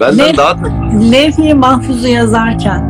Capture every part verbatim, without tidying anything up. Benden Lef, daha Levh-i Mahfuz'u yazarken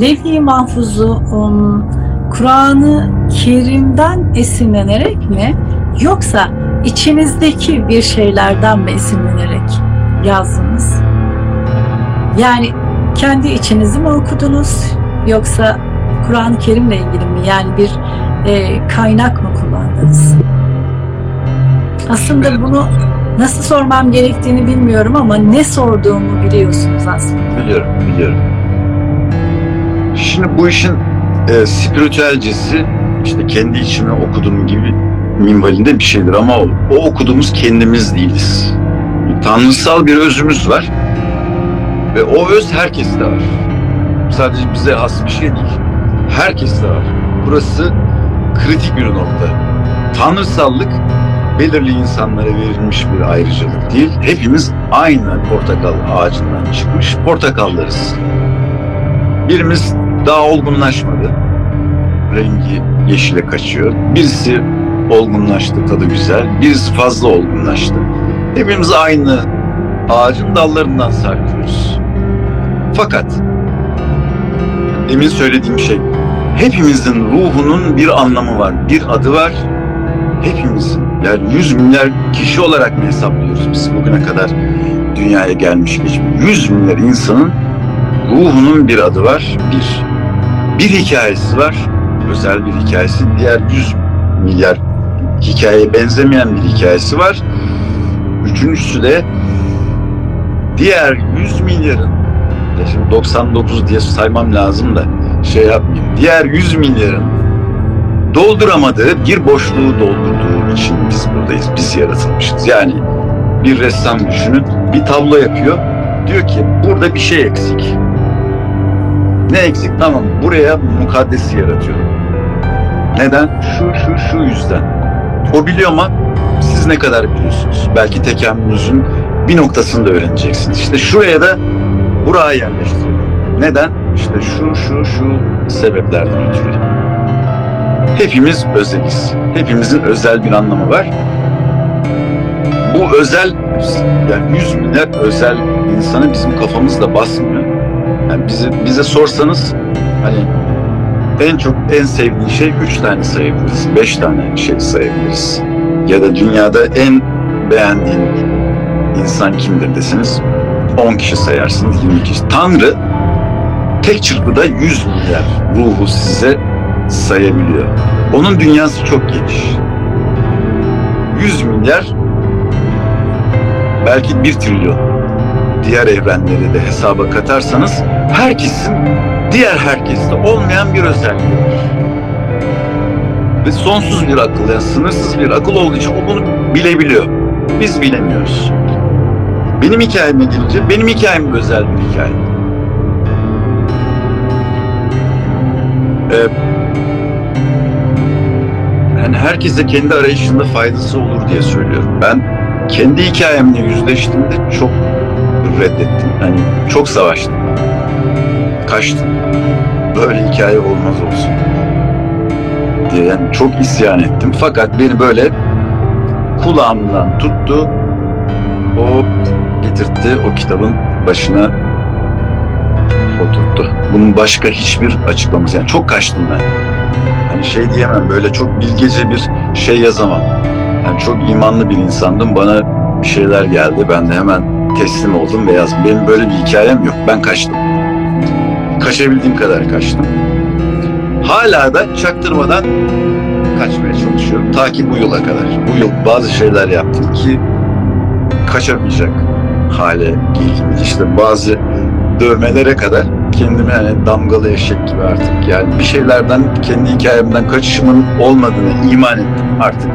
Levh-i Mahfuz'u um, Kur'an-ı Kerim'den esinlenerek mi, yoksa içinizdeki bir şeylerden mi esinlenerek yazdınız? Yani kendi içinizi mi okudunuz, yoksa Kur'an-ı Kerim'le ilgili mi? Yani bir e, kaynak mı kullandınız? Aslında bunu nasıl sormam gerektiğini bilmiyorum ama ne sorduğumu biliyorsunuz aslında. Biliyorum, biliyorum. Şimdi bu işin e, spiritüelcesi işte kendi içime okuduğum gibi minvalinde bir şeydir ama o, o okuduğumuz kendimiz değiliz. Tanrısal bir özümüz var ve o öz herkeste var. Sadece bize has bir şey değil. Herkeste var. Burası kritik bir nokta. Tanrısallık belirli insanlara verilmiş bir ayrıcalık değil. Hepimiz aynı portakal ağacından çıkmış portakallarız. Birimiz daha olgunlaşmadı. Rengi yeşile kaçıyor. Birisi olgunlaştı, tadı güzel. Birisi fazla olgunlaştı. Hepimiz aynı ağacın dallarından sarkıyoruz. Fakat demin söylediğim şey, hepimizin ruhunun bir anlamı var, bir adı var. Hepimizin, yani yüz milyar kişi olarak mı hesaplıyoruz biz bugüne kadar dünyaya gelmiş geçmiş? Yüz milyar insanın ruhunun bir adı var, bir bir hikayesi var, özel bir hikayesi. Diğer yüz milyar hikayeye benzemeyen bir hikayesi var. Üçüncüsü de diğer yüz milyarın, ya şimdi doksan dokuz diye saymam lazım da şey yapmayayım, diğer yüz milyarın dolduramadığı bir boşluğu doldurduğu için biz buradayız, biz yaratılmışız. Yani bir ressam düşünün, bir tablo yapıyor, diyor ki burada bir şey eksik. Ne eksik? Tamam, buraya mukaddesi yaratıyorum. Neden? Şu, şu, şu yüzden. O biliyor ama siz ne kadar biliyorsunuz? Belki tekamülünüzün bir noktasını da öğreneceksiniz. İşte şuraya da buraya yerleştiriyorum. Neden? İşte şu, şu, şu sebeplerden ötürü. Hepimiz özeliz. Hepimizin özel bir anlamı var. Bu özel, yani yüz milyar özel insanı bizim kafamızda basmıyor. Yani bize, bize sorsanız hani en çok en sevdiğin şey üç tane sayabiliriz, beş tane şey sayabiliriz. Ya da dünyada en beğendiğin insan kimdir deseniz on kişi sayarsınız, yirmi kişi. Tanrı tek çırpıda yüz milyar ruhu size sayabiliyor. Onun dünyası çok geniş. yüz milyar, belki bir trilyon diğer evrenleri de hesaba katarsanız herkesin diğer herkeste olmayan bir özelliği var. Ve sonsuz bir akıl, yani sınırsız bir akıl olduğu için o bunu bilebiliyor. Biz bilemiyoruz. Benim hikayeme gelince, benim hikayem özel bir hikaye. Ee, Yani herkese kendi arayışında faydası olur diye söylüyorum. Ben kendi hikayemle yüzleştiğimde çok reddettim. Yani çok savaştım. Kaçtım. Böyle hikaye olmaz olsun diye yani çok isyan ettim. Fakat beni böyle kulağımdan tuttu. O getirtti, o kitabın başına oturttu. Bunun başka hiçbir açıklaması. Yani çok kaçtım ben. Yani şey diyemem, böyle çok bilgece bir şey yazamam. Yani çok imanlı bir insandım, bana bir şeyler geldi, ben de hemen teslim oldum ve yazdım. Benim böyle bir hikayem yok, ben kaçtım. Kaçabildiğim kadar kaçtım. Hala da çaktırmadan kaçmaya çalışıyorum. Ta ki bu yıla kadar. Bu yıl bazı şeyler yaptım ki kaçamayacak hale geldim. İşte bazı dövmelere kadar kendimi hani damgalı eşek gibi artık, yani bir şeylerden, kendi hikayemden kaçışımın olmadığını iman ettim artık.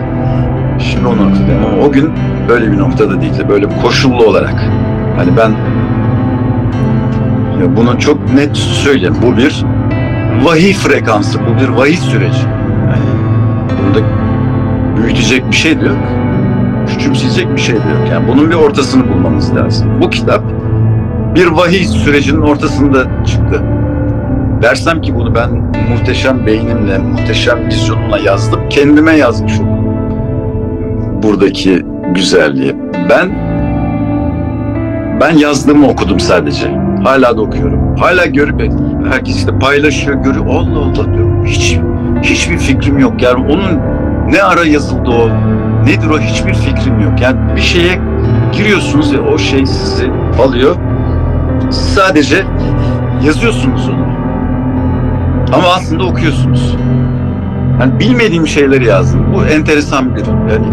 Şimdi o noktadayım ama o gün böyle bir noktada değildi. Böyle bir koşullu olarak. Hani ben ya bunu çok net söyleyeyim. Bu bir vahiy frekansı, bu bir vahiy süreci. Yani burada büyütecek bir şey de yok, küçümseyecek bir şey de yok. Yani bunun bir ortasını bulmamız lazım. Bu kitap bir vahiy sürecinin ortasında çıktı. Dersem ki bunu ben muhteşem beynimle, muhteşem vizyonumla yazdım, kendime yazmış oldum. Buradaki güzelliği. Ben Ben yazdığımı okudum sadece. Hala da okuyorum. Hala görüp herkes işte paylaşıyor, görüyor. Allah Allah diyorum. Hiç hiçbir fikrim yok. Yani onun ne ara yazıldı o, nedir o hiçbir fikrim yok. Yani bir şeye giriyorsunuz ve o şey sizi alıyor. Siz sadece yazıyorsunuz onu. Ama aslında okuyorsunuz. Yani bilmediğim şeyleri yazdım. Bu enteresan bir yani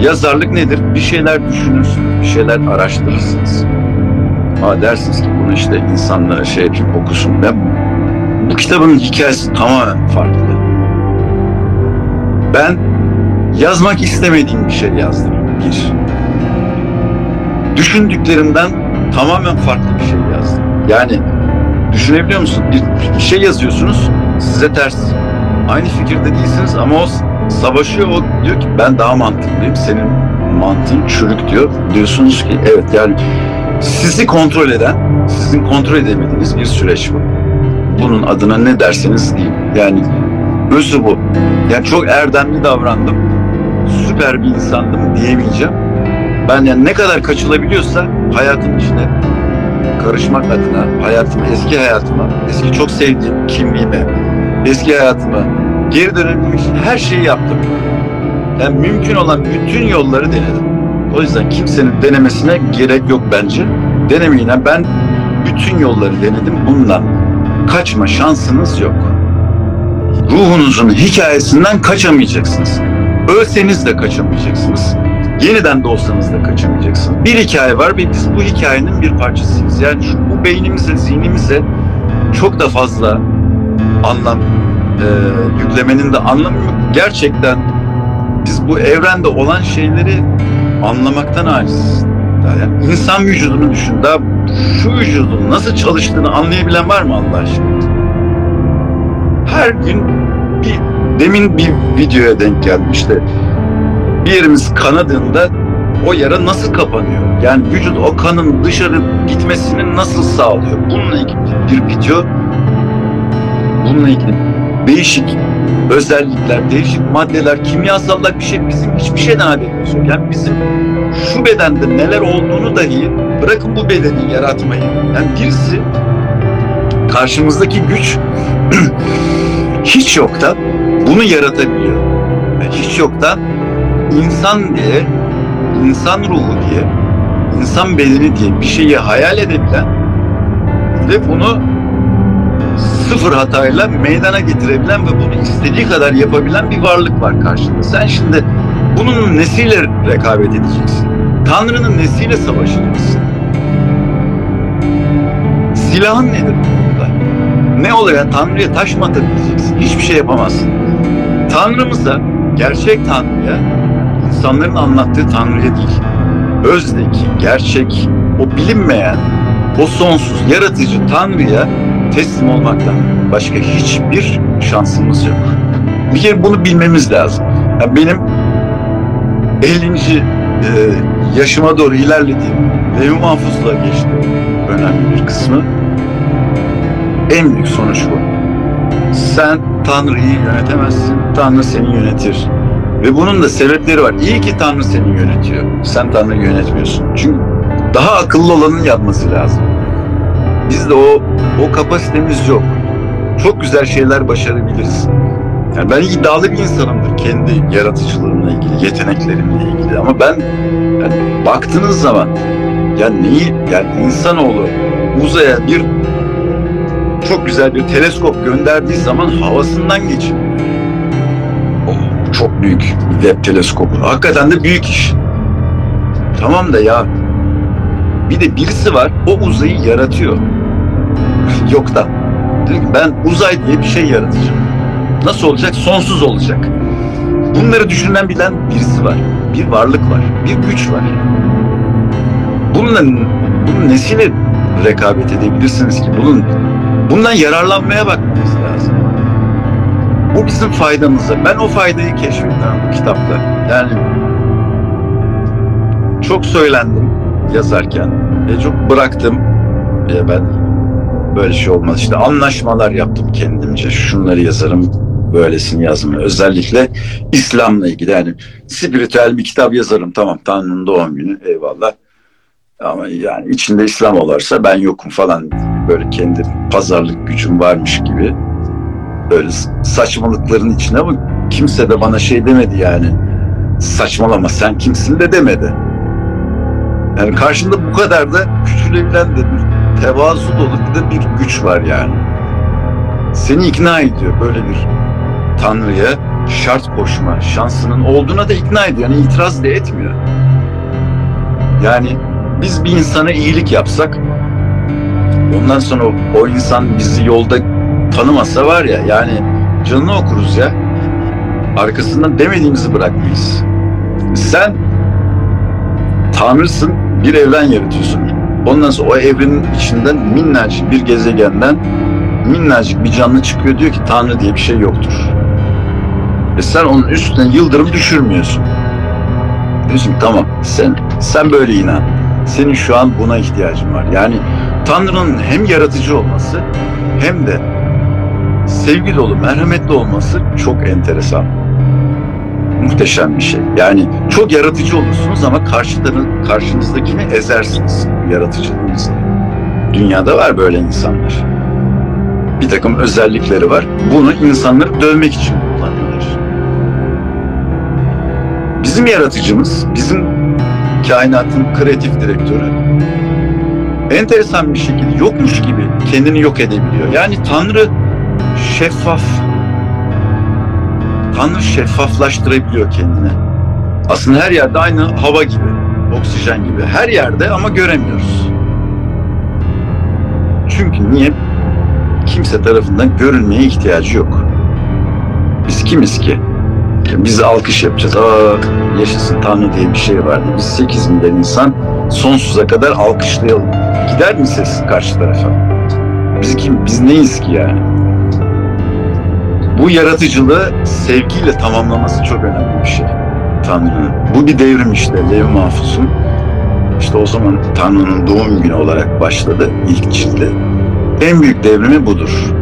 yazarlık nedir? Bir şeyler düşünürsünüz, bir şeyler araştırırsınız. Ama dersiniz ki bunu işte insanlara şey yapayım, okusun. Ben, bu kitabın hikayesi tamamen farklı. Ben yazmak istemediğim bir şey yazdım. Bir. Düşündüklerimden tamamen farklı bir şey yazdım. Yani düşünebiliyor musun? Bir şey yazıyorsunuz, size ters. Aynı fikirde değilsiniz ama o savaşıyor, o diyor ki ben daha mantıklıyım, senin mantığın çürük diyor. Diyorsunuz ki evet, yani sizi kontrol eden, sizin kontrol edemediğiniz bir süreç bu. Bunun adına ne derseniz diyeyim. Yani özü bu. Yani çok erdemli davrandım, süper bir insandım diyemeyeceğim. Ben yani ne kadar kaçılabiliyorsa hayatın içine karışmak adına, hayatıma, eski hayatıma, eski çok sevdiğim kimliğime, eski hayatıma geri dönebilmek için her şeyi yaptım. Yani mümkün olan bütün yolları denedim. O yüzden kimsenin denemesine gerek yok bence. Denemeyin. Ben bütün yolları denedim. Bundan kaçma şansınız yok. Ruhunuzun hikayesinden kaçamayacaksınız. Ölseniz de kaçamayacaksınız. Yeniden doğsanız da kaçamayacaksınız. Bir hikaye var ve biz bu hikayenin bir parçasıyız. Yani şu, bu beynimize, zihnimize çok da fazla anlam e, yüklemenin de anlamı yok. Gerçekten biz bu evrende olan şeyleri anlamaktan aciziz. Yani insan vücudunu düşün. Daha şu vücudun nasıl çalıştığını anlayabilen var mı Allah aşkına? Her gün bir, demin bir videoya denk gelmişti. Bir yerimiz kanadığında o yara nasıl kapanıyor? Yani vücut o kanın dışarı gitmesini nasıl sağlıyor? Bununla ilgili bir video. Bununla ilgili değişik özellikler, değişik maddeler, kimyasallar, bir şey, bizim hiçbir şeyden haberimiz yok. Yani bizim şu bedende neler olduğunu dahi bırakın bu bedeni yaratmayı. Yani birisi karşımızdaki güç hiç yoktan bunu yaratabiliyor. Yani hiç yoktan insan diye, insan ruhu diye, insan bedeni diye bir şeyi hayal edebilen ve bunu sıfır hatayla meydana getirebilen ve bunu istediği kadar yapabilen bir varlık var karşında. Sen şimdi bunun nesiyle rekabet edeceksin? Tanrı'nın nesiyle savaşacaksın? Silahın nedir burada? Ne oluyor? Yani Tanrı'ya taş mı atabileceksin? Hiçbir şey yapamazsın. Tanrımıza, gerçek Tanrı'ya, insanların anlattığı Tanrı'ya değil, özdeki, gerçek, o bilinmeyen, o sonsuz, yaratıcı Tanrı'ya teslim olmaktan başka hiçbir şansımız yok. Bir kere bunu bilmemiz lazım. Yani benim ellinci yaşıma doğru ilerlediğim Levh-i Mahfuz'la geçti önemli bir kısmı. En büyük sonuç bu. Sen Tanrı'yı yönetemezsin. Tanrı seni yönetir. Ve bunun da sebepleri var. İyi ki Tanrı seni yönetiyor. Sen Tanrı'yı yönetmiyorsun. Çünkü daha akıllı olanın yapması lazım. Bizde o o kapasitemiz yok. Çok güzel şeyler başarabiliriz. Yani ben iddialı bir insanımdır kendi yaratıcılığımla ilgili, yeteneklerimle ilgili. Ama ben yani baktığınız zaman yani neyi, yani insanoğlu uzaya bir çok güzel bir teleskop gönderdiği zaman havasından geçiyor. O çok büyük bir Webb teleskopu. Hakikaten de büyük iş. Tamam da ya. Bir de birisi var, o uzayı yaratıyor. Yoktan. Diyor ki ben uzay diye bir şey yaratacağım. Nasıl olacak? Sonsuz olacak. Bunları düşünen bilen birisi var. Bir varlık var. Bir güç var. Bununla, bunun nesiyle rekabet edebilirsiniz ki? Bunun, bundan yararlanmaya bakmamız lazım. Bu bizim faydamıza. Ben o faydayı keşfettim bu kitapta. Yani çok söylendim yazarken. E çok bıraktım. E ben böyle şey olmaz. İşte anlaşmalar yaptım kendimce. Şunları yazarım, böylesini yazma. Özellikle İslam'la ilgili. Yani spiritüel bir kitap yazarım. Tamam, Tanrı'nın doğum günü. Eyvallah. Ama yani içinde İslam olursa ben yokum falan, böyle kendi pazarlık gücüm varmış gibi böyle saçmalıkların içine, ama kimse de bana şey demedi yani, saçmalama sen kimsin de demedi. Yani karşında bu kadar da küçülebilen de bir tevazu dolu da bir güç var yani. Seni ikna ediyor böyle bir Tanrı'ya şart koşma şansının olduğuna da ikna ediyor. Yani itiraz da etmiyor. Yani biz bir insana iyilik yapsak, ondan sonra o, o insan bizi yolda tanımasa var ya, yani canını okuruz ya. Arkasından demediğimizi bırakmayız. Sen Tanrısın, bir evren yaratıyorsun. Ondan sonra o evrenin içinden minnacık bir gezegenden minnacık bir canlı çıkıyor, diyor ki Tanrı diye bir şey yoktur. E sen onun üstüne yıldırım düşürmüyorsun. Diyorsun tamam sen, sen böyle inan. Senin şu an buna ihtiyacın var. Yani Tanrı'nın hem yaratıcı olması hem de sevgi dolu, merhametli olması çok enteresan. Muhteşem bir şey. Yani çok yaratıcı olursunuz ama karşıdan, karşınızdakini ezersiniz yaratıcılığınızla. Dünyada var böyle insanlar. Bir takım özellikleri var. Bunu insanları dövmek için kullanıyorlar. Bizim yaratıcımız, bizim kainatın kreatif direktörü enteresan bir şekilde yokmuş gibi kendini yok edebiliyor. Yani Tanrı şeffaf. Tanrı şeffaflaştırabiliyor kendini. Aslında her yerde aynı, hava gibi, oksijen gibi. Her yerde ama göremiyoruz. Çünkü niye? Kimse tarafından görünmeye ihtiyacı yok. Biz kimiz ki? Biz alkış yapacağız. Aa, yaşasın Tanrı diye bir şey vardı. Biz sekiz milyon insan sonsuza kadar alkışlayalım. Gider mi ses karşı tarafa? Biz kim? Biz neyiz ki yani? Bu yaratıcılığı sevgiyle tamamlaması çok önemli bir şey Tanrı'nın. Bu bir devrim işte, Levh-i Mahfuz'un. İşte o zaman Tanrı'nın doğum günü olarak başladı ilk cilde. En büyük devrimi budur.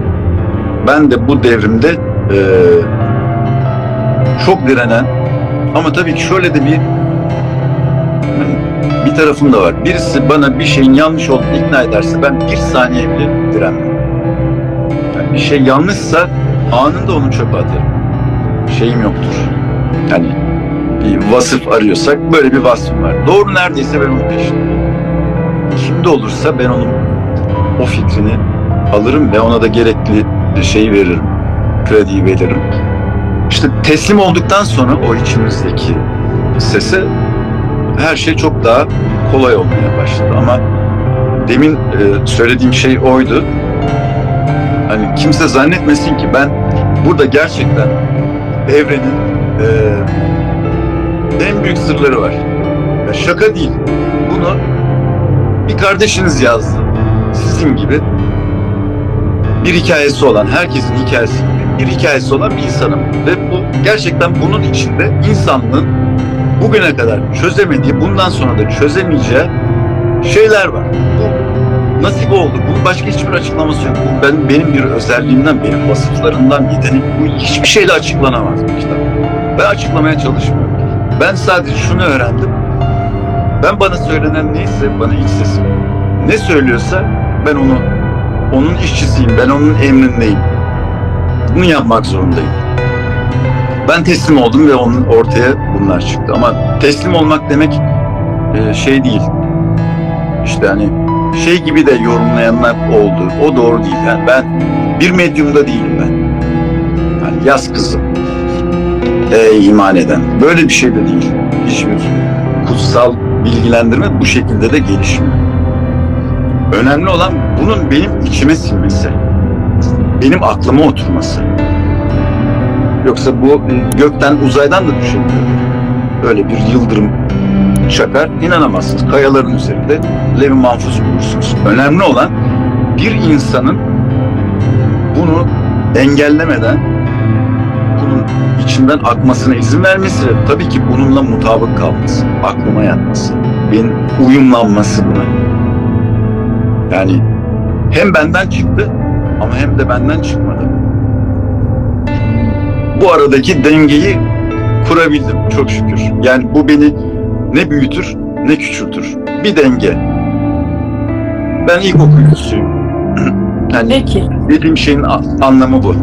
Ben de bu devrimde e, çok direnen, ama tabii ki şöyle de bir bir tarafım da var. Birisi bana bir şeyin yanlış olduğunu ikna ederse ben bir saniye bile direnmem. Yani bir şey yanlışsa anında onu çöpe atarım. Şeyim yoktur. Yani bir vasıf arıyorsak böyle bir vasfım var. Doğru neredeyse ben onun peşindeyim. Kimde olursa ben onun o fikrini alırım ve ona da gerekli şeyi veririm. Krediyi veririm. İşte teslim olduktan sonra o içimizdeki sese her şey çok daha kolay olmaya başladı. Ama demin söylediğim şey oydu. Hani kimse zannetmesin ki ben burada gerçekten evrenin e, en büyük sırları var. Ya şaka değil. Bunu bir kardeşiniz yazdı. Sizin gibi bir hikayesi olan, herkesin hikayesi gibi bir hikayesi olan bir insanım. Ve bu gerçekten bunun içinde insanlığın bugüne kadar çözemediği, bundan sonra da çözemeyeceği şeyler var. Bu nasip oldu. Bu başka hiçbir açıklaması yok. Bu ben, benim bir özelliğimden, benim vasıflarımdan, yetenek, bu hiçbir şeyle açıklanamaz bu kitap. Ben açıklamaya çalışmıyorum. Ben sadece şunu öğrendim. Ben bana söylenen neyse, bana ilk sesim. Ne söylüyorsa ben onu, onun işçisiyim, ben onun emrindeyim. Bunu yapmak zorundayım. Ben teslim oldum ve onun ortaya bunlar çıktı. Ama teslim olmak demek şey değil. İşte hani şey gibi de yorumlayanlar oldu. O doğru değil. Yani ben bir medyumda değilim ben. Yani yaz kızım. Ey iman eden. Böyle bir şey de değil. Hiçbir kutsal bilgilendirme bu şekilde de gelişmiyor. Önemli olan bunun benim içime sinmesi. Benim aklıma oturması. Yoksa bu gökten, uzaydan da düşebiliyor. Böyle bir yıldırım çakar, inanamazsınız. Kayaların üzerinde Levh-i Mahfuz bulursunuz. Önemli olan bir insanın bunu engellemeden bunun içinden akmasına izin vermesi ve tabii ki bununla mutabık kalması, aklıma yatması, benim uyumlanması buna. Yani hem benden çıktı ama hem de benden çıkmadı. Bu aradaki dengeyi kurabildim çok şükür. Yani bu beni ne büyütür ne küçültür. Bir denge. Ben ilk okuyucusuyum. Yani dediğim şeyin anlamı bu.